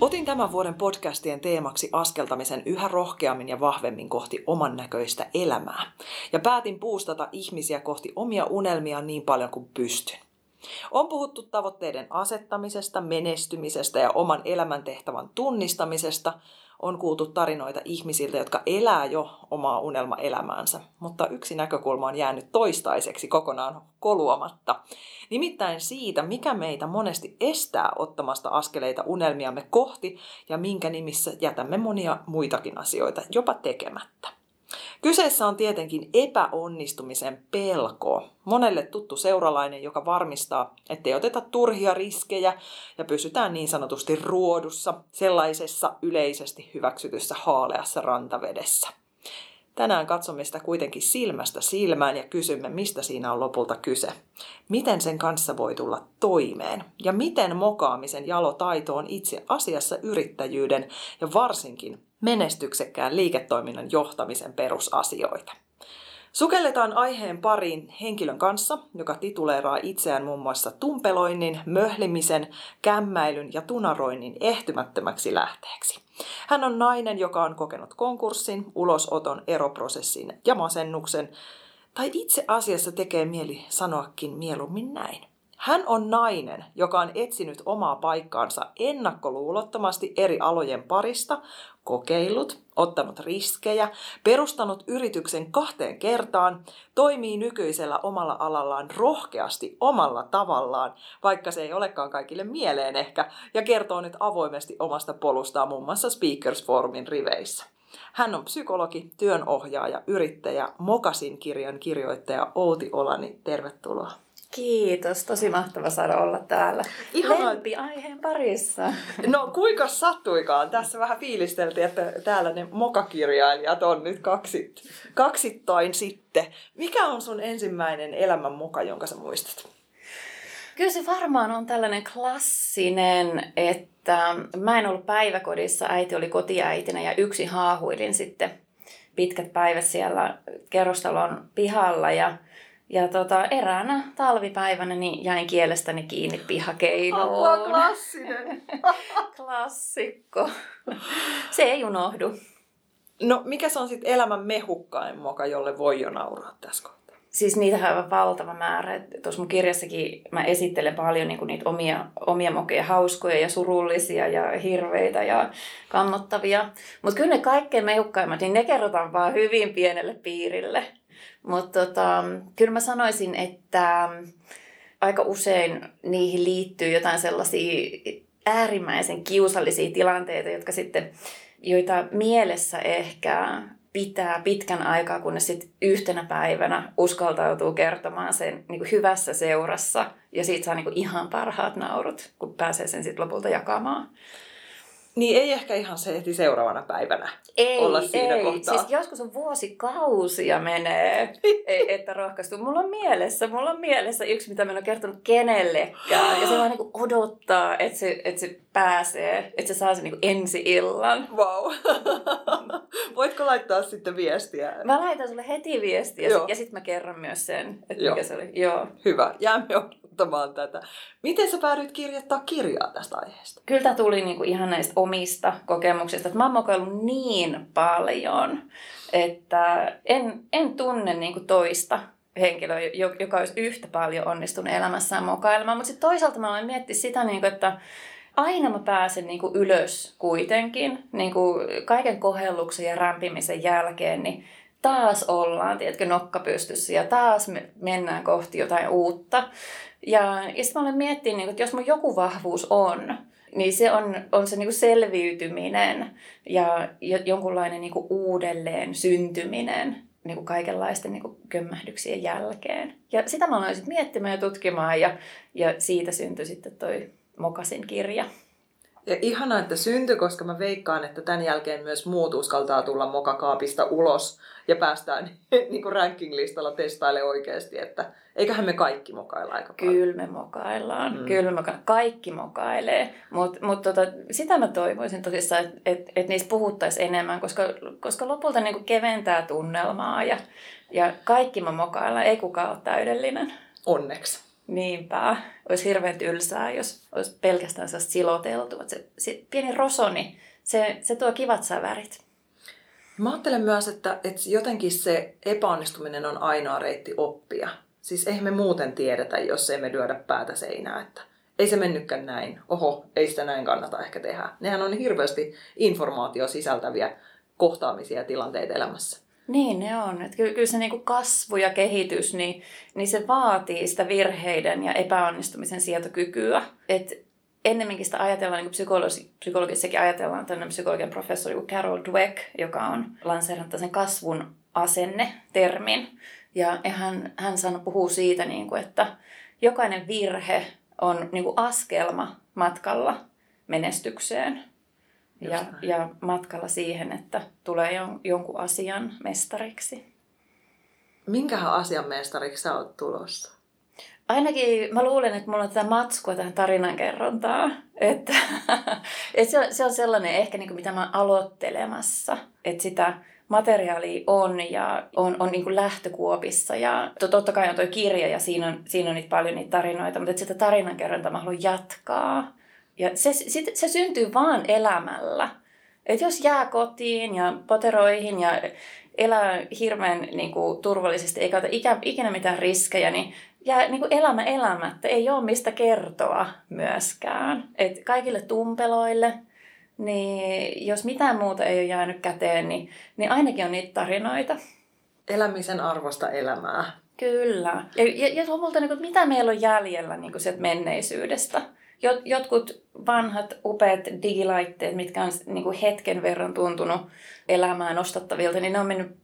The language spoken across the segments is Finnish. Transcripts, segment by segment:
Otin tämän vuoden podcastien teemaksi askeltamisen yhä rohkeammin ja vahvemmin kohti oman näköistä elämää. Ja päätin puustata ihmisiä kohti omia unelmiaan niin paljon kuin pystyn. On puhuttu tavoitteiden asettamisesta, menestymisestä ja oman elämäntehtävän tunnistamisesta. On kuultu tarinoita ihmisiltä, jotka elää jo omaa unelmaelämäänsä, mutta yksi näkökulma on jäänyt toistaiseksi kokonaan koluamatta. Nimittäin siitä, mikä meitä monesti estää ottamasta askeleita unelmiamme kohti ja minkä nimissä jätämme monia muitakin asioita jopa tekemättä. Kyseessä on tietenkin epäonnistumisen pelko. Monelle tuttu seuralainen, joka varmistaa, ettei oteta turhia riskejä ja pysytään niin sanotusti ruodussa, sellaisessa yleisesti hyväksytyssä haaleassa rantavedessä. Tänään katsomme sitä kuitenkin silmästä silmään ja kysymme, mistä siinä on lopulta kyse. Miten sen kanssa voi tulla toimeen? Ja miten mokaamisen jalotaito on itse asiassa yrittäjyyden ja varsinkin menestyksekkään liiketoiminnan johtamisen perusasioita. Sukelletaan aiheen pariin henkilön kanssa, joka tituleeraa itseään muun muassa tumpeloinnin, möhlimisen, kämmäilyn ja tunaroinnin ehtymättömäksi lähteeksi. Hän on nainen, joka on kokenut konkurssin, ulosoton, eroprosessin ja masennuksen, tai itse asiassa tekee mieli sanoakin mieluummin näin. Hän on nainen, joka on etsinyt omaa paikkaansa ennakkoluulottomasti eri alojen parista, kokeillut, ottanut riskejä, perustanut yrityksen 2 kertaan, toimii nykyisellä omalla alallaan rohkeasti omalla tavallaan, vaikka se ei olekaan kaikille mieleen ehkä, ja kertoo nyt avoimesti omasta polustaan muun muassa Speakers Forumin riveissä. Hän on psykologi, työnohjaaja, yrittäjä, Mokasin-kirjan kirjoittaja Outi Olani. Tervetuloa. Kiitos, tosi mahtava saada olla täällä. Ihan lempiaiheen parissa. No kuinka sattuikaan? Tässä vähän fiilisteltiin, että täällä ne mokakirjailijat on nyt kaksittain sitten. Mikä on sun ensimmäinen elämän moka, jonka sä muistat? Kyllä se varmaan on tällainen klassinen, että mä en ollut päiväkodissa, äiti oli kotiäitinä ja yksin haahuilin sitten pitkät päivät siellä kerrostalon pihalla ja eräänä talvipäivänä niin jäin kielestäni kiinni pihakeinoon. Apua, klassinen. Klassikko. Se ei unohdu. No, mikä se on sitten elämän mehukkain moka, jolle voi jo nauraa tässä kohtaa? Siis niitähän on aivan valtava määrä. Tuossa mun kirjassakin mä esittelen paljon niin niitä omia mokeja, hauskoja ja surullisia ja hirveitä ja kammottavia. Mutta kyllä ne kaikkein mehukkaimmat, niin ne kerrotaan vaan hyvin pienelle piirille. Mutta kyllä mä sanoisin, että aika usein niihin liittyy jotain sellaisia äärimmäisen kiusallisia tilanteita, joita mielessä ehkä pitää pitkän aikaa, kunnes sitten yhtenä päivänä uskaltautuu kertomaan sen niin kuin hyvässä seurassa. Ja siitä saa niin kuin ihan parhaat naurut, kun pääsee sen sitten lopulta jakamaan. Niin ei ehkä ihan se heti seuraavana päivänä olla siinä kohtaa. Siis joskus on vuosikausia menee, että rohkaistuu. Mulla on mielessä yksi, mitä mä en ole kertonut kenellekään. Ja se vaan niinku odottaa, että se pääsee, että se saa sen niinku ensi illan. Wow. Voitko laittaa sitten viestiä? Mä laitan sulle heti viestiä ja sitten mä kerron myös sen, että mikä se oli. Joo. Hyvä, jäämme odottamaan tätä. Miten sä päädyit kirjoittaa kirjaa tästä aiheesta? Kyllä tää tuli niinku ihan näistä omista kokemuksista. Mä oon mokaillut niin paljon, että en tunne niinku toista henkilöä, joka olisi yhtä paljon onnistunut elämässään mokailemaan. Mutta sitten toisaalta mä olen miettinyt sitä, niinku, että aina mä pääsen niinku ylös kuitenkin. Niinku kaiken kohelluksen ja rämpimisen jälkeen niin taas ollaan, tiedätkö, nokkapystyssä ja taas me mennään kohti jotain uutta. Ja sitten mä olen miettinyt, niinku, että jos mun joku vahvuus on, niin se on se niinku selviytyminen ja jonkunlainen niinku uudelleen syntyminen niinku kaikenlaisten niinku kömmähdyksien jälkeen. Ja sitä mä aloin miettimään ja tutkimaan ja siitä syntyi sitten toi Mokasin kirja. Ja ihana, että syntyi, koska mä veikkaan, että tämän jälkeen myös muut uskaltaa tulla mokakaapista ulos ja päästään niin kuin ranking-listalla testaille oikeasti, että eiköhän me kaikki mokailla aika paljon. Kyllä me mokaillaan, Kaikki mokailee, mutta sitä mä toivoisin tosissaan, että niistä puhuttaisiin enemmän, koska lopulta niin kuin keventää tunnelmaa ja kaikki me mokaillaan, ei kukaan ole täydellinen. Onneksi. Niinpä. Olisi hirveän tylsää, jos olisi pelkästään siloteltu. Se pieni rosoni, se tuo kivat sävärit. Mä ajattelen myös, että jotenkin se epäonnistuminen on ainoa reitti oppia. Siis eihän me muuten tiedetä, jos emme lyödä päätä seinää, että ei se mennytkään näin. Oho, ei sitä näin kannata ehkä tehdä. Nehän on hirveästi informaatio sisältäviä kohtaamisia ja tilanteita elämässä. Niin ne on. Että kyllä se niin kuin kasvu ja kehitys, niin se vaatii sitä virheiden ja epäonnistumisen sietokykyä. Et ennemminkin sitä ajatellaan, niin kuin psykologissakin ajatellaan, tämmöinen psykologian professori Carol Dweck, joka on lanseerannut sen kasvun asenne-termin. Ja hän sanoi, puhuu siitä, niin kuin, että jokainen virhe on niin kuin askelma matkalla menestykseen. Ja matkalla siihen, että tulee jonkun asian mestariksi. Minkähän asian mestariksi sä oot tulossa? Ainakin mä luulen, että mulla on tätä matskua tähän tarinankerrontaan. Että se on sellainen ehkä, niin kuin mitä mä oon aloittelemassa. Että sitä materiaalia on ja on niin kuin lähtökuopissa. Ja totta kai on toi kirja ja siinä on niitä paljon niitä tarinoita. Mutta sitä tarinankerrontaa mä haluan jatkaa. Ja se syntyy vaan elämällä. Et jos jää kotiin ja poteroihin ja elää hirveän niin kuin, turvallisesti, eikä ota ikinä mitään riskejä, niin jää niin kuin elämä elämättä. Ei ole mistä kertoa myöskään. Et kaikille tumpeloille, niin jos mitään muuta ei ole jäänyt käteen, niin ainakin on niitä tarinoita. Elämisen arvosta elämää. Kyllä. Ja lopulta, niin kuin, mitä meillä on jäljellä niin kuin sieltä menneisyydestä? Jotkut vanhat, upeat digilaitteet, mitkä on niin kuin hetken verran tuntunut elämään nostattavilta, niin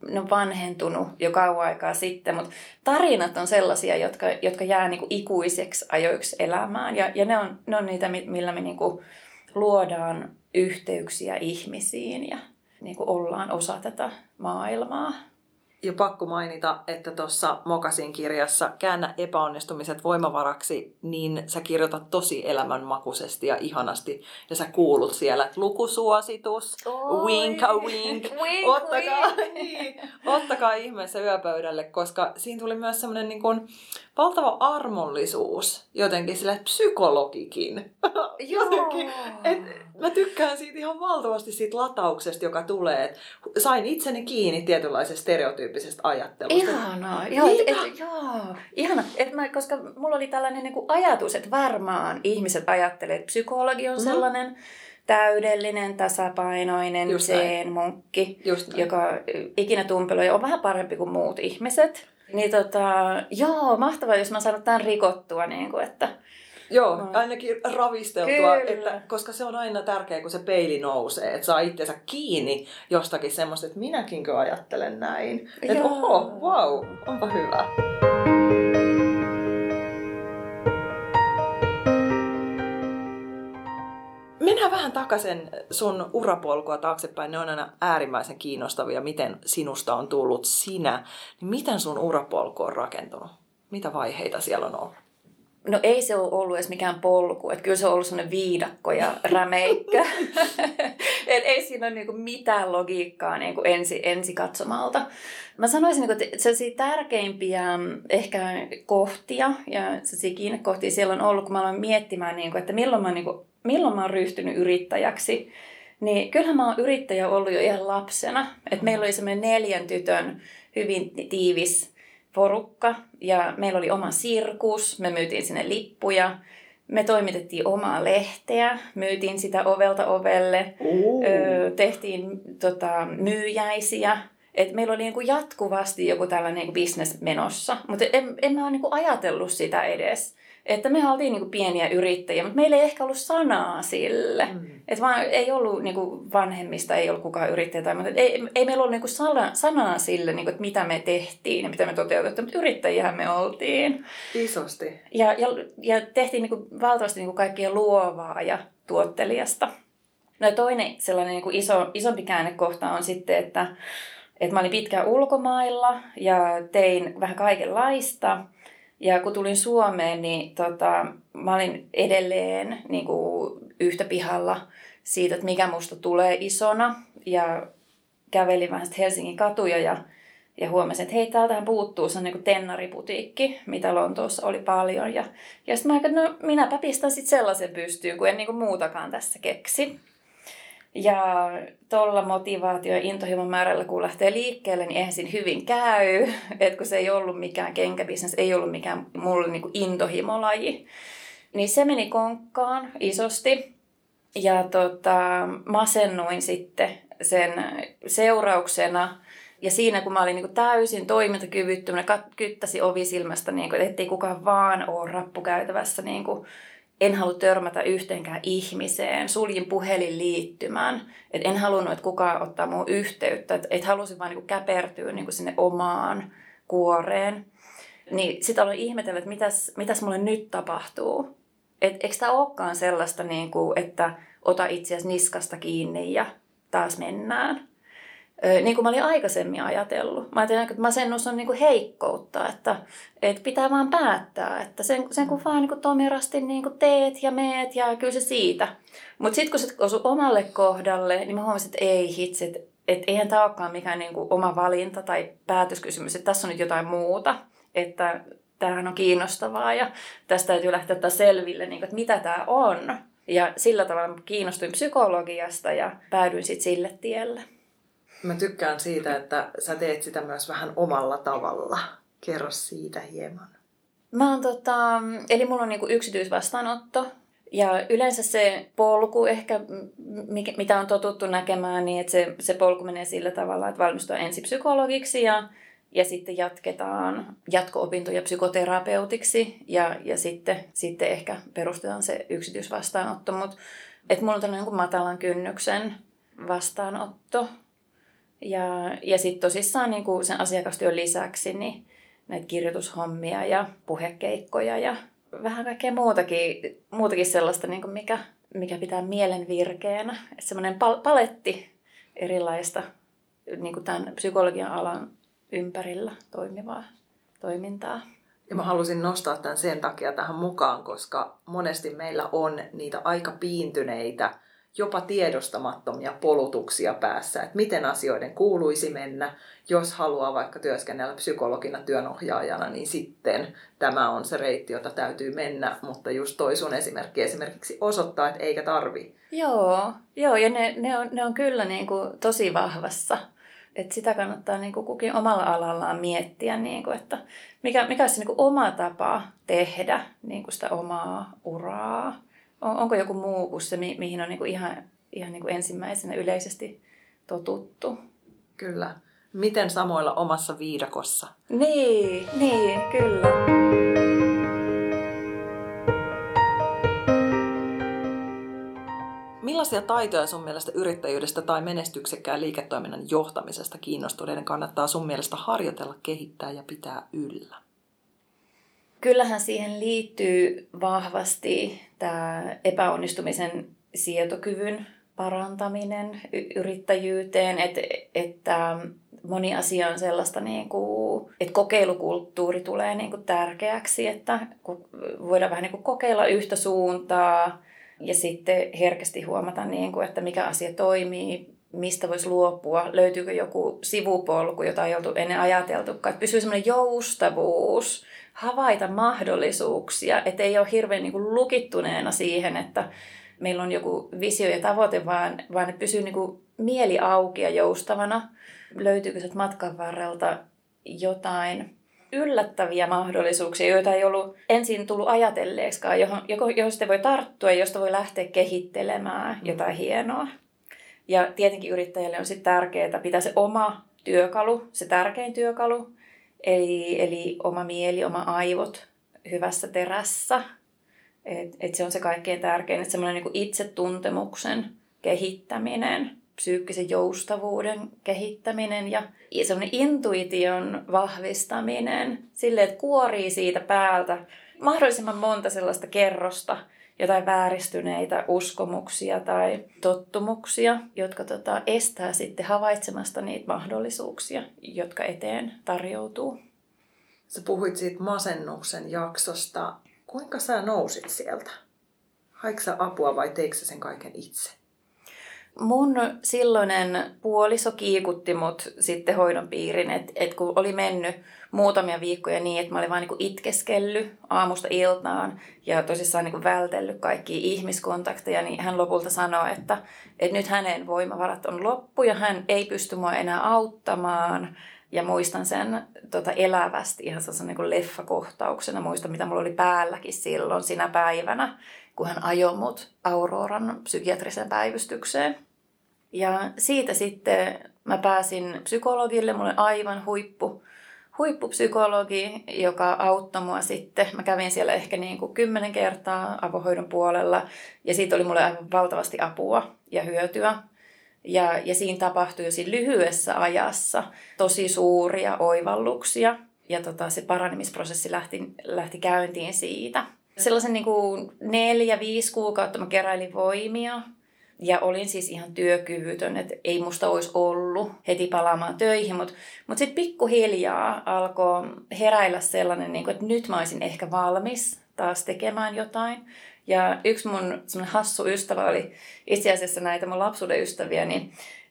ne on vanhentunut jo kauan aikaa sitten. Mutta tarinat on sellaisia, jotka jää niin kuin ikuiseksi ajoiksi elämään. Ja ne on niitä, millä me niin kuin luodaan yhteyksiä ihmisiin ja niin kuin ollaan osa tätä maailmaa. Ja pakko mainita, että tuossa Mokasin kirjassa Käännä epäonnistumiset voimavaraksi, niin sä kirjoitat tosi elämänmakuisesti ja ihanasti. Ja sä kuulut siellä lukusuositus, winka wink, ottakaa ihmeessä yöpöydälle, koska siinä tuli myös semmoinen niin kuin valtava armollisuus, jotenkin sillä psykologikin. Jotenkin, mä tykkään siitä ihan valtavasti siitä latauksesta, joka tulee. Sain itseni kiinni tietynlaisesta stereotyyppisestä ajattelusta. Ihanaa. Koska mulla oli tällainen niin kuin ajatus, että varmaan ihmiset ajattelee, että psykologi on sellainen täydellinen, tasapainoinen zen-munkki, joka ikinä tumpeloi ja on vähän parempi kuin muut ihmiset. Niin mahtavaa, jos mä sanon tämän rikottua, niin kuin, että... Joo, ainakin ravisteltua, että, koska se on aina tärkeää, kun se peili nousee, että saa itsensä kiinni jostakin semmoista, että minäkinkö ajattelen näin. Että oho, vau, wow, onpa hyvä. Mennään vähän takaisin sun urapolkua taaksepäin. Ne on aina äärimmäisen kiinnostavia, miten sinusta on tullut sinä. Niin miten sun urapolku on rakentunut? Mitä vaiheita siellä on ollut? No ei se ole ollut edes mikään polku. Että kyllä se on ollut sellainen viidakko ja rämeikkä. Ei siinä ole niinku mitään logiikkaa niinku ensi katsomalta. Mä sanoisin, niinku, että sellaisia tärkeimpiä ehkä kohtia ja sellaisia kiinnekohtia siellä on ollut, kun mä aloin miettimään, niinku, että milloin mä oon ryhtynyt yrittäjäksi. Niin kyllähän mä oon yrittäjä ollut jo ihan lapsena. Et meillä oli semmoinen 4 tytön hyvin tiivis porukka ja meillä oli oma sirkus, me myytiin sinne lippuja, me toimitettiin omaa lehteä, myytiin sitä ovelta ovelle, tehtiin myyjäisiä. Et meillä oli niinku jatkuvasti joku tällainen niinku business menossa, mutta en mä ole niinku ajatellut sitä edes. Että me oltiin niin kuin pieniä yrittäjiä, mutta meillä ei ehkä ollut sanaa sille. Mm-hmm. Että vaan ei ollut niin kuin vanhemmista, ei ollut kukaan yrittäjä tai muuta. Ei meillä ollut niin kuin sanaa sille, niin kuin, että mitä me tehtiin ja mitä me toteutettiin, mutta yrittäjiähän me oltiin. Isosti. Ja tehtiin niin kuin valtavasti niin kuin kaikkea luovaa ja tuottelijasta. No toinen sellainen niin kuin isompi käännekohta on sitten, että mä olin pitkään ulkomailla ja tein vähän kaikenlaista. Ja kun tulin Suomeen, niin mä olin edelleen niin kuin yhtä pihalla siitä, että mikä musta tulee isona. Ja kävelin vähän Helsingin katuja ja huomasin, että hei, täältähän puuttuu se niin kuin tennariputiikki, mitä Lontoossa oli paljon. Ja sitten mä ajattelin, että no, minäpä pistän sitten sellaisen pystyyn, kun en niin kuin muutakaan tässä keksi. Ja tuolla motivaatio- ja intohimon määrällä, kun lähtee liikkeelle, niin eihän siinä hyvin käy. Että kun se ei ollut mikään kenkäbisnes, ei ollut mikään mulle niin kuin intohimolaji. Niin se meni konkkaan isosti. Ja masennuin sitten sen seurauksena. Ja siinä, kun mä olin niin kuin täysin toimintakyvyttömänä, kyttäsi ovi silmästä, niin kuin, ettei kukaan vaan ole rappukäytävässä niin kuin. En halua törmätä yhteenkään ihmiseen. Suljin puhelinliittymään. Et en halunnut, että kukaan ottaa mun yhteyttä. Et halusin vaan niinku käpertyä niinku sinne omaan kuoreen. Niin sit aloin ihmetellä, että mitäs mulle nyt tapahtuu. Et eikö tää olekaan sellaista, niinku, että ota itseäsi niskasta kiinni ja taas mennään. Niin kuin mä olin aikaisemmin ajatellut. Mä ajattelin, että masennus on niin kuin heikkoutta, että pitää vaan päättää, että sen kun vaan niin kuin tomerasti niin kuin teet ja meet ja kyllä se siitä. Mutta sitten kun se osui omalle kohdalle, niin mä huomasin, että ei hitsi, että eihän tämä olekaan mikään niin kuin oma valinta tai päätöskysymys, että tässä on nyt jotain muuta, että tämähän on kiinnostavaa ja tästä täytyy lähteä ottaa selville, niin kuin, että mitä tämä on. Ja sillä tavalla mä kiinnostuin psykologiasta ja päädyin sitten sille tielle. Mä tykkään siitä, että sä teet sitä myös vähän omalla tavalla. Kerro siitä hieman. Mä oon eli mulla on niinku yksityisvastaanotto. Ja yleensä se polku ehkä, mitä on totuttu näkemään, niin että se polku menee sillä tavalla, että valmistutaan ensin psykologiksi ja sitten jatketaan jatko-opintoja psykoterapeutiksi. Ja sitten ehkä perustetaan se yksityisvastaanotto. Mutta mulla on tällainen niinku matalan kynnyksen vastaanotto. Ja sitten tosissaan niin kuin sen asiakastyön lisäksi niin näitä kirjoitushommia ja puhekeikkoja ja vähän kaikkea muutakin sellaista, niin kuin mikä pitää mielen virkeänä. Semmoinen paletti erilaista niin kuin tämän psykologian alan ympärillä toimivaa toimintaa. Ja mä halusin nostaa tämän sen takia tähän mukaan, koska monesti meillä on niitä aika piintyneitä, jopa tiedostamattomia polutuksia päässä, että miten asioiden kuuluisi mennä, jos haluaa vaikka työskennellä psykologina, työnohjaajana, niin sitten tämä on se reitti, jota täytyy mennä, mutta just toi sun esimerkki esimerkiksi osoittaa, että eikä tarvi. Joo ja ne on kyllä niin kuin tosi vahvassa, että sitä kannattaa niin kuin kukin omalla alallaan miettiä, niin kuin, että mikä olisi niin kuin oma tapa tehdä niin kuin sitä omaa uraa. Onko joku muu kuin se, mihin on niinku ihan niinku ensimmäisenä yleisesti totuttu? Kyllä. Miten samoilla omassa viidakossa? Niin, kyllä. Millaisia taitoja sun mielestä yrittäjyydestä tai menestyksekkään liiketoiminnan johtamisesta kiinnostuneiden kannattaa sun mielestä harjoitella, kehittää ja pitää yllä? Kyllähän siihen liittyy vahvasti tämä epäonnistumisen sietokyvyn parantaminen yrittäjyyteen, että moni asia on sellaista, niin kuin, että kokeilukulttuuri tulee niin kuin tärkeäksi, että voidaan vähän niin kuin kokeilla yhtä suuntaa ja sitten herkästi huomata, niin kuin, että mikä asia toimii, mistä voisi luopua, löytyykö joku sivupolku, jota ei oltu ennen ajateltukaan, että pysyy semmoinen joustavuus, havaita mahdollisuuksia, ettei ole hirveän niin kuin lukittuneena siihen, että meillä on joku visio ja tavoite, vaan että pysyy niin kuin mieli auki ja joustavana. Löytyykö sieltä matkan varrelta jotain yllättäviä mahdollisuuksia, joita ei ollut ensin tullut ajatelleeksikaan, johon sitten voi tarttua ja josta voi lähteä kehittelemään jotain hienoa. Ja tietenkin yrittäjälle on sitten tärkeää pitää se oma työkalu, se tärkein työkalu, eli oma mieli, oma aivot hyvässä terässä. Et se on se kaikkein tärkein, että semmoinen niinku itsetuntemuksen kehittäminen, psyykkisen joustavuuden kehittäminen ja semmoinen intuition vahvistaminen silleen, että kuorii siitä päältä mahdollisimman monta sellaista kerrosta, jotain vääristyneitä uskomuksia tai tottumuksia, jotka estää sitten havaitsemasta niitä mahdollisuuksia, jotka eteen tarjoutuu. Sä puhuit siitä masennuksen jaksosta. Kuinka sä nousit sieltä? Haitko sä apua vai teitkö sen kaiken itse? Mun silloinen puoliso kiikutti mut sitten hoidon piirin, et kun oli mennyt muutamia viikkoja niin, että mä olin vaan niinku itkeskellyt aamusta iltaan ja tosissaan niinku vältellyt kaikkia ihmiskontakteja, niin hän lopulta sanoi, että nyt hänen voimavarat on loppu ja hän ei pysty mua enää auttamaan. Ja muistan sen elävästi ihan sellaisen niin kuin leffakohtauksena. Muistan, mitä mulla oli päälläkin silloin sinä päivänä, kun hän ajoi mut Auroran psykiatrisen päivystykseen. Ja siitä sitten mä pääsin psykologille. Mulla oli aivan huippupsykologi, joka auttoi mua sitten. Mä kävin siellä ehkä niin kuin 10 kertaa avohoidon puolella. Ja siitä oli mulle aivan valtavasti apua ja hyötyä. Ja siinä tapahtui jo siinä lyhyessä ajassa tosi suuria oivalluksia. Ja se paranemisprosessi lähti käyntiin siitä. Sellaisen 4-5 kuukautta mä keräilin voimia. Ja olin siis ihan työkyvytön, että ei musta olisi ollut heti palaamaan töihin. Mutta sitten pikkuhiljaa alkoi heräillä sellainen, että nyt mä olisin ehkä valmis taas tekemään jotain. Ja yksi mun semmoinen hassu ystävä oli itse asiassa näitä mun lapsuuden ystäviä,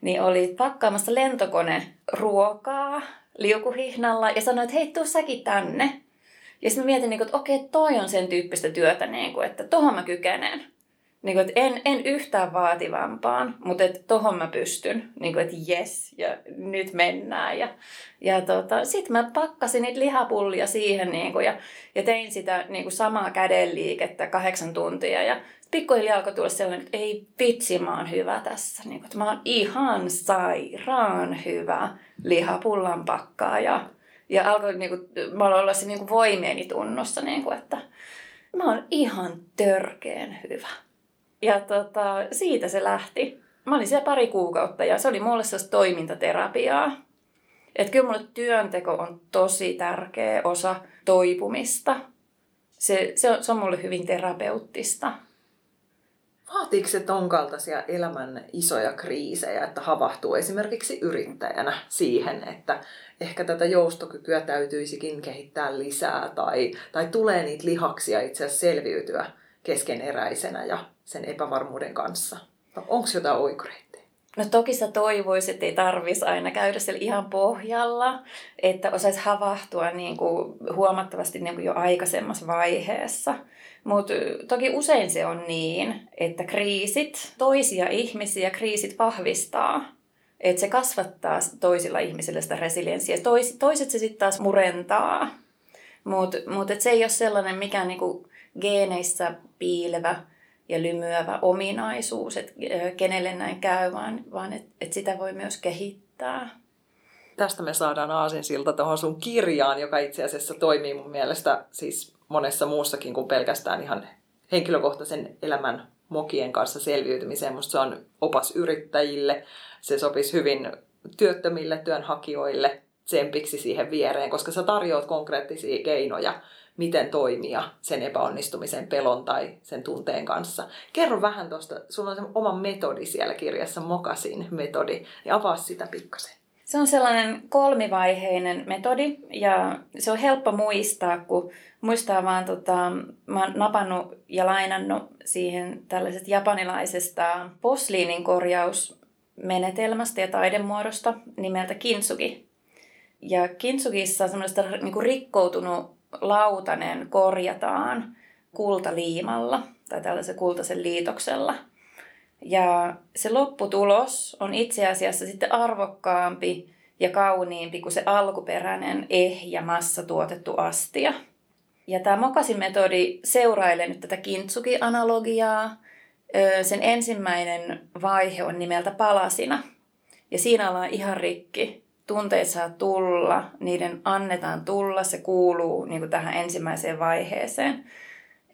niin oli pakkaamassa lentokone ruokaa liukuhihnalla ja sanoi, että hei, tuu säkin tänne. Ja sitten mä mietin, että okei, toi on sen tyyppistä työtä, että tohon mä kykenen. Että en yhtään vaativampaan, mutta että tohon mä pystyn. Että jes, ja nyt mennään. Ja sitten mä pakkasin niitä lihapullia siihen ja tein sitä samaa kädenliikettä 8 tuntia. Ja pikkuhiljaa alkoi tulla sellainen, että ei vitsi, mä oon hyvä tässä. Että mä oon ihan sairaan hyvä lihapullan pakkaaja. Ja alkoi olla se voimieni tunnossa, että mä oon ihan törkeen hyvä. Ja siitä se lähti. Mä olin siellä 2 kuukautta ja se oli mulle sellaista toimintaterapiaa. Että kyllä mulle työnteko on tosi tärkeä osa toipumista. Se on mulle hyvin terapeuttista. Vaatiiko se ton kaltaisia elämän isoja kriisejä, että havahtuu esimerkiksi yrittäjänä siihen, että ehkä tätä joustokykyä täytyisikin kehittää lisää tai tulee niitä lihaksia itse asiassa selviytyä keskeneräisenä ja sen epävarmuuden kanssa? Onko jotain oikureitteja? No toki sä toivoisit, ettei tarvitsisi aina käydä siellä ihan pohjalla, että osaisi havahtua huomattavasti jo aikaisemmassa vaiheessa. Mutta toki usein se on niin, että kriisit toisia ihmisiä vahvistaa. Että se kasvattaa toisilla ihmisillä sitä resilienssiä. Toiset se sitten taas murentaa. Mutta se ei ole sellainen, mikä geeneissä piilevä ja lymyävä ominaisuus, että kenelle näin käy, vaan että sitä voi myös kehittää. Tästä me saadaan aasinsilta tuohon sun kirjaan, joka itse asiassa toimii mun mielestä siis monessa muussakin kuin pelkästään ihan henkilökohtaisen elämän mokien kanssa selviytymiseen. Musta se on opas yrittäjille, se sopisi hyvin työttömille, työnhakijoille, tsempiksi siihen viereen, koska sä tarjoat konkreettisia keinoja, miten toimia sen epäonnistumisen pelon tai sen tunteen kanssa. Kerro vähän tuosta, sulla on se oma metodi siellä kirjassa, Mokasin metodi, niin avaa sitä pikkasen. Se on sellainen 3-vaiheinen metodi ja se on helppo muistaa, kun muistaa vaan, mä oon napannut ja lainannut siihen tällaiset japanilaisesta posliinin korjausmenetelmästä ja taidemuodosta nimeltä Kintsugi. Ja Kintsugissa on semmoista rikkoutunut lautanen korjataan kultaliimalla tai tällaisen kultaisen liitoksella. Ja se lopputulos on itse asiassa sitten arvokkaampi ja kauniimpi kuin se alkuperäinen ehjä massatuotettu astia. Ja tämä Mokasin metodi seurailee nyt tätä Kintsugi-analogiaa. Sen ensimmäinen vaihe on nimeltä palasina. Ja siinä ollaan ihan rikki tunteet saa tulla, niiden annetaan tulla, se kuuluu niin kuin tähän ensimmäiseen vaiheeseen.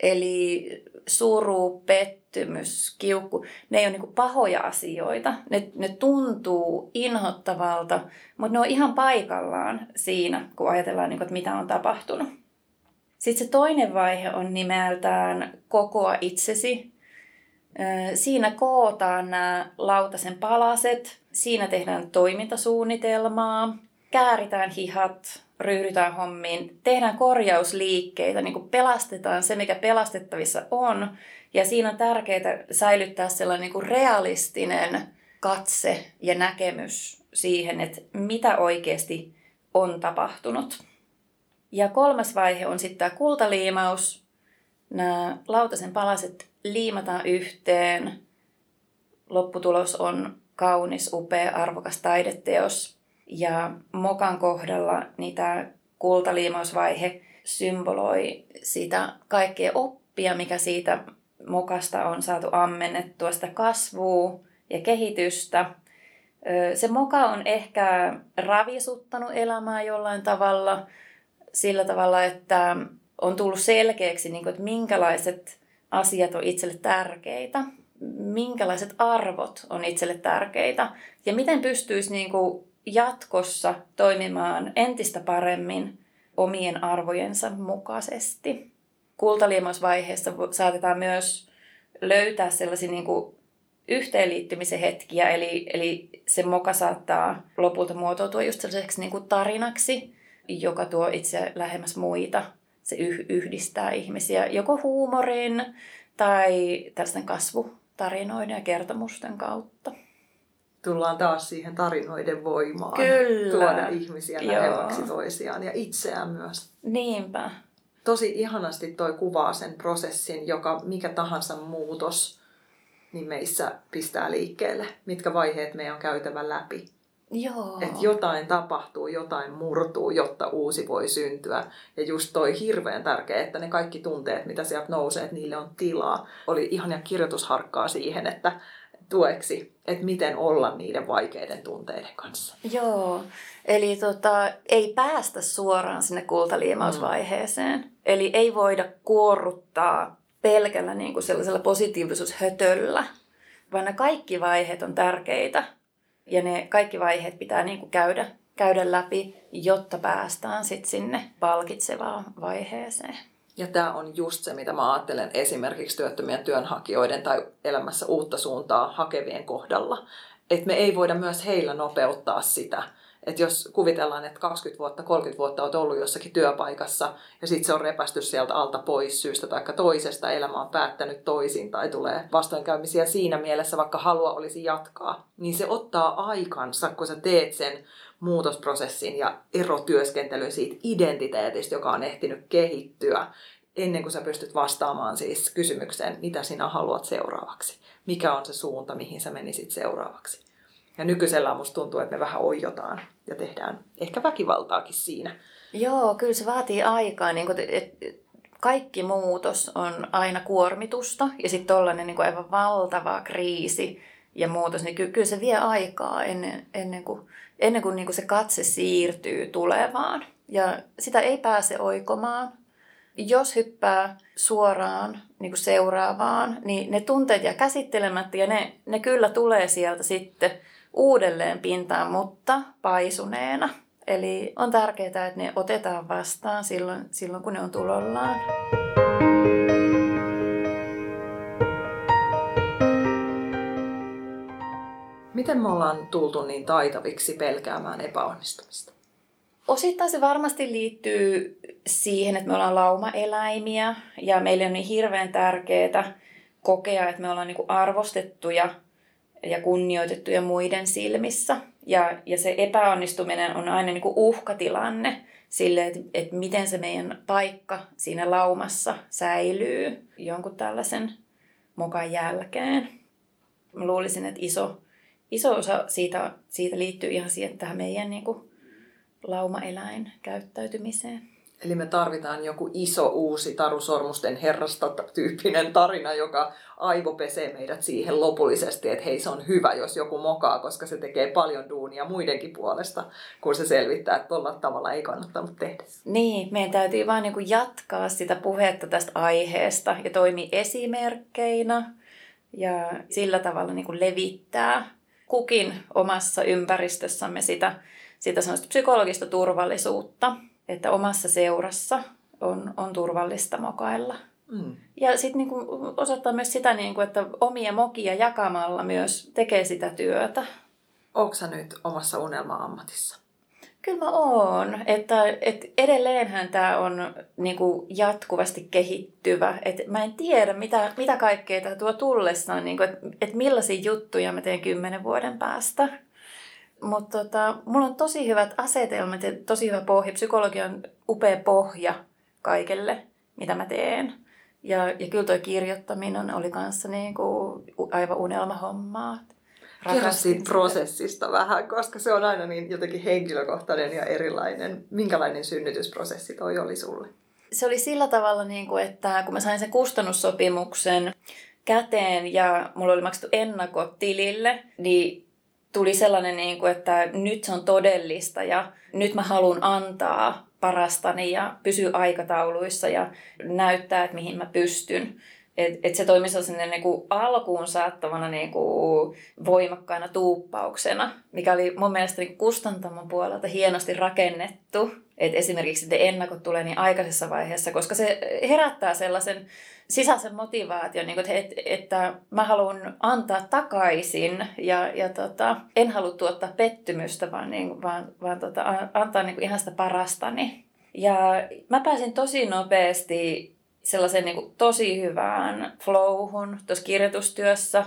Eli suru, pettymys, kiukku, ne ei ole niin kuin pahoja asioita. Ne tuntuu inhottavalta, mutta ne on ihan paikallaan siinä, kun ajatellaan, niin kuin, että mitä on tapahtunut. Sitten se toinen vaihe on nimeltään kokoa itsesi. Siinä kootaan nämä lautasen palaset, siinä tehdään toimintasuunnitelmaa, kääritään hihat, ryhdytään hommiin, tehdään korjausliikkeitä, niin kuin pelastetaan se, mikä pelastettavissa on. Ja siinä on tärkeää säilyttää sellainen niin kuin realistinen katse ja näkemys siihen, että mitä oikeasti on tapahtunut. Ja kolmas vaihe on sitten tämä kultaliimaus. Nämä lautasen palaset liimataan yhteen. Lopputulos on kaunis, upea, arvokas taideteos. Ja Mokan kohdalla niin tämä kultaliimausvaihe symboloi sitä kaikkea oppia, mikä siitä Mokasta on saatu ammennettua, sitä kasvua ja kehitystä. Se Moka on ehkä ravisuttanut elämää jollain tavalla sillä tavalla, että on tullut selkeäksi, että minkälaiset asiat on itselle tärkeitä, minkälaiset arvot on itselle tärkeitä ja miten pystyisi jatkossa toimimaan entistä paremmin omien arvojensa mukaisesti. Kultaliimausvaiheessa saatetaan myös löytää sellaisia yhteenliittymisen hetkiä, eli se Moka saattaa lopulta muotoutua just sellaiseksi tarinaksi, joka tuo itse lähemmäs muita. Se yhdistää ihmisiä joko huumorin tai tällaisten kasvutarinoiden ja kertomusten kautta. Tullaan taas siihen tarinoiden voimaan. Kyllä. Tuoda ihmisiä lähemmäksi toisiaan ja itseään myös. Niinpä. Tosi ihanasti toi kuvaa sen prosessin, joka mikä tahansa muutos niin meissä pistää liikkeelle. Mitkä vaiheet meidän on käytävä läpi. Joo. Että jotain tapahtuu, jotain murtuu, jotta uusi voi syntyä. Ja just toi hirveän tärkeä, että ne kaikki tunteet, mitä sieltä nousee, että niille on tilaa. Oli ihania kirjoitusharkkaa siihen, että tueksi, että miten olla niiden vaikeiden tunteiden kanssa. Joo, eli ei päästä suoraan sinne kultaliimausvaiheeseen. Eli ei voida kuorruttaa pelkällä sellaisella positiivisuushötöllä, vaan ne kaikki vaiheet on tärkeitä. Ja ne kaikki vaiheet pitää käydä läpi, jotta päästään sitten sinne palkitsevaan vaiheeseen. Ja tämä on just se, mitä mä ajattelen esimerkiksi työttömien työnhakijoiden tai elämässä uutta suuntaa hakevien kohdalla. Että me ei voida myös heillä nopeuttaa sitä. Että jos kuvitellaan, että 20 vuotta, 30 vuotta olet ollut jossakin työpaikassa ja sitten se on repästy sieltä alta pois syystä tai toisesta, elämä on päättänyt toisin tai tulee vastoinkäymisiä siinä mielessä, vaikka halua olisi jatkaa, niin se ottaa aikansa, kun sä teet sen muutosprosessin ja erotyöskentelyn siitä identiteetistä, joka on ehtinyt kehittyä, ennen kuin sä pystyt vastaamaan siis kysymykseen, mitä sinä haluat seuraavaksi, mikä on se suunta, mihin sä menisit seuraavaksi. Ja nykyisellään musta tuntuu, että me vähän oijotaan ja tehdään ehkä väkivaltaakin siinä. Joo, kyllä se vaatii aikaa. Kaikki muutos on aina kuormitusta ja sitten tollainen aivan valtava kriisi ja muutos. Niin kyllä se vie aikaa ennen kuin se katse siirtyy tulevaan. Ja sitä ei pääse oikomaan. Jos hyppää suoraan seuraavaan, niin ne tunteet jää käsittelemättä ja ne kyllä tulee sieltä sitten uudelleen pintaan, mutta paisuneena. Eli on tärkeää, että ne otetaan vastaan silloin kun ne on tulollaan. Miten me ollaan tultu niin taitaviksi pelkäämään epäonnistumista? Osittain se varmasti liittyy siihen, että me ollaan laumaeläimiä ja meille on niin hirveän tärkeää kokea, että me ollaan niin kuin arvostettuja ja kunnioitettuja muiden silmissä. Ja se epäonnistuminen on aina niin kuin uhkatilanne sille, että miten se meidän paikka siinä laumassa säilyy jonkun tällaisen mokan jälkeen. Mä luulisin, että iso osa siitä liittyy ihan siihen tähän meidän niin kuin laumaeläin käyttäytymiseen. Eli me tarvitaan joku iso uusi Taru Sormusten herrasta-tyyppinen tarina, joka aivopesee meidät siihen lopullisesti, että hei, se on hyvä, jos joku mokaa, koska se tekee paljon duunia muidenkin puolesta, kun se selvittää, että tuolla tavalla ei kannattanut tehdä. Niin, meidän täytyy vaan niin kuin jatkaa sitä puhetta tästä aiheesta ja toimia esimerkkeinä ja sillä tavalla niin kuin levittää kukin omassa ympäristössämme sitä sellaista psykologista turvallisuutta. Että omassa seurassa on turvallista mokailla. Mm. Ja sitten niinku osoittaa myös sitä, niinku, että omia mokia jakamalla myös tekee sitä työtä. Ootko sä nyt omassa unelma-ammatissa? Kyllä mä oon. Että edelleenhän tää on niinku jatkuvasti kehittyvä. Et mä en tiedä, mitä kaikkea tää tuo tullessaan. Niinku, et millaisia juttuja mä teen 10 vuoden päästä. Mutta mulla on tosi hyvät asetelmat ja tosi hyvä pohja. Psykologia on upea pohja kaikelle, mitä mä teen. Ja kyllä toi kirjoittaminen oli kanssa niinku aivan unelmahommaa. Kerro siitä prosessista vähän, koska se on aina niin jotenkin henkilökohtainen ja erilainen. Minkälainen synnytysprosessi toi oli sulle? Se oli sillä tavalla, niinku, että kun mä sain sen kustannussopimuksen käteen ja mulla oli maksettu ennakot tilille, niin tuli sellainen, että nyt se on todellista ja nyt mä haluan antaa parastani ja pysyä aikatauluissa ja näyttää, että mihin mä pystyn. Et se toimi sellaisena alkuun saattavana voimakkaana tuuppauksena, mikä oli mun mielestä kustantamon puolelta hienosti rakennettu. Et esimerkiksi ne ennakot tulee niin aikaisessa vaiheessa, koska se herättää sellaisen sisäisen motivaation, että mä haluan antaa takaisin ja en halua tuottaa pettymystä, vaan antaa ihan sitä parastani. Ja mä pääsin tosi nopeasti sellaiseen tosi hyvään flowhun tuossa kirjoitustyössä,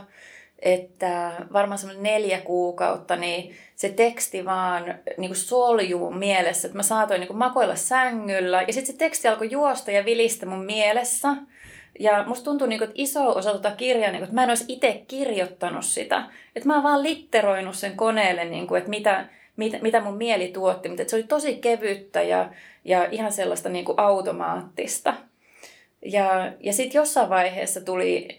että varmaan semmoinen 4 kuukautta, niin se teksti vaan soljuu mielessä, että mä saatoin makoilla sängyllä ja sitten se teksti alkoi juosta ja vilistä mun mielessä. Ja musta tuntuu, että iso osa tuota kirjaa, että mä en olisi itse kirjoittanut sitä. Että mä oon vaan litteroinut sen koneelle, että mitä mun mieli tuotti. Mutta se oli tosi kevyttä ja ihan sellaista automaattista. Ja sitten jossain vaiheessa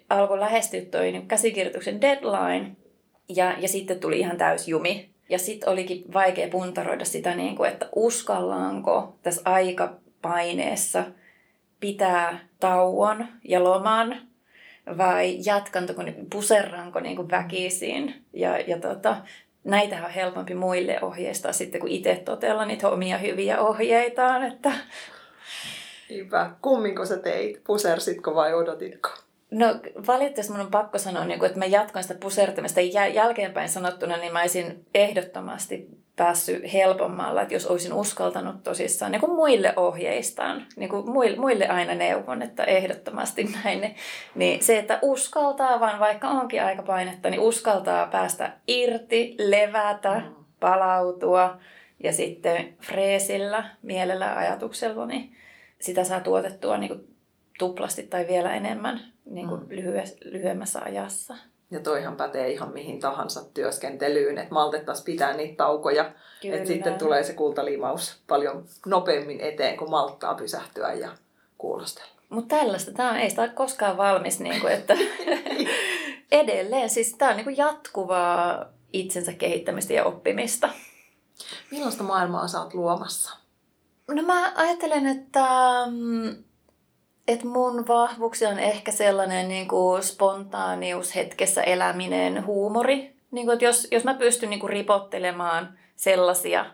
alkoi lähestyä toi käsikirjoituksen deadline ja sitten tuli ihan täysjumi. Ja sitten olikin vaikea puntaroida sitä, että uskallaanko tässä aikapaineessa pitää tauon ja loman vai jatkanko, puserranko väkisin. Ja näitähän on helpompi muille ohjeistaa sitten, kun itse totella niitä omia hyviä ohjeitaan, että... Niinpä. Kumminko sä teit? Pusersitko vai odotitko? No valitettavasti mun on pakko sanoa, että mä jatkoin sitä pusertamista. Jälkeenpäin sanottuna, niin mä olisin ehdottomasti päässyt helpommalla, että jos olisin uskaltanut tosissaan niin kuin muille ohjeistaan, niin kuin muille aina neuvon, että ehdottomasti näin. Niin se, että uskaltaa vaan, vaikka onkin aika painetta, niin uskaltaa päästä irti, levätä, palautua ja sitten freesillä, mielellä, ajatuksella, niin sitä saa tuotettua niin kuin tuplasti tai vielä enemmän niin kuin lyhyemmässä ajassa. Ja toihan pätee ihan mihin tahansa työskentelyyn, että maltettaisiin pitää niitä taukoja. Kyllä. Että sitten tulee se kultalimaus paljon nopeammin eteen, kun malttaa pysähtyä ja kuulostella. Mutta tällaista, ei sitä ole koskaan valmis, niin kuin, että edelleen. Siis tämä on niin kuin jatkuvaa itsensä kehittämistä ja oppimista. Millaista maailmaa sä oot luomassa? No mä ajattelen, että mun vahvuuksia on ehkä sellainen niin kuin spontaanius, hetkessä eläminen, huumori. Niin kuin, että jos mä pystyn niin kuin ripottelemaan sellaisia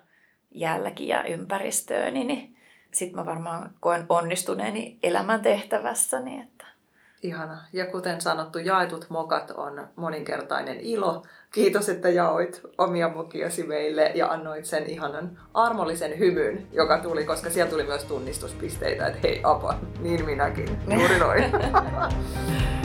jälkiä ympäristööni, niin sit mä varmaan koen onnistuneeni elämäntehtävässäni. Että... Ihana. Ja kuten sanottu, jaetut mokat on moninkertainen ilo. Kiitos, että jaoit omia mokiasi meille ja annoit sen ihanan armollisen hymyn, joka tuli, koska siellä tuli myös tunnistuspisteitä, että hei apa, niin minäkin, juuri noin.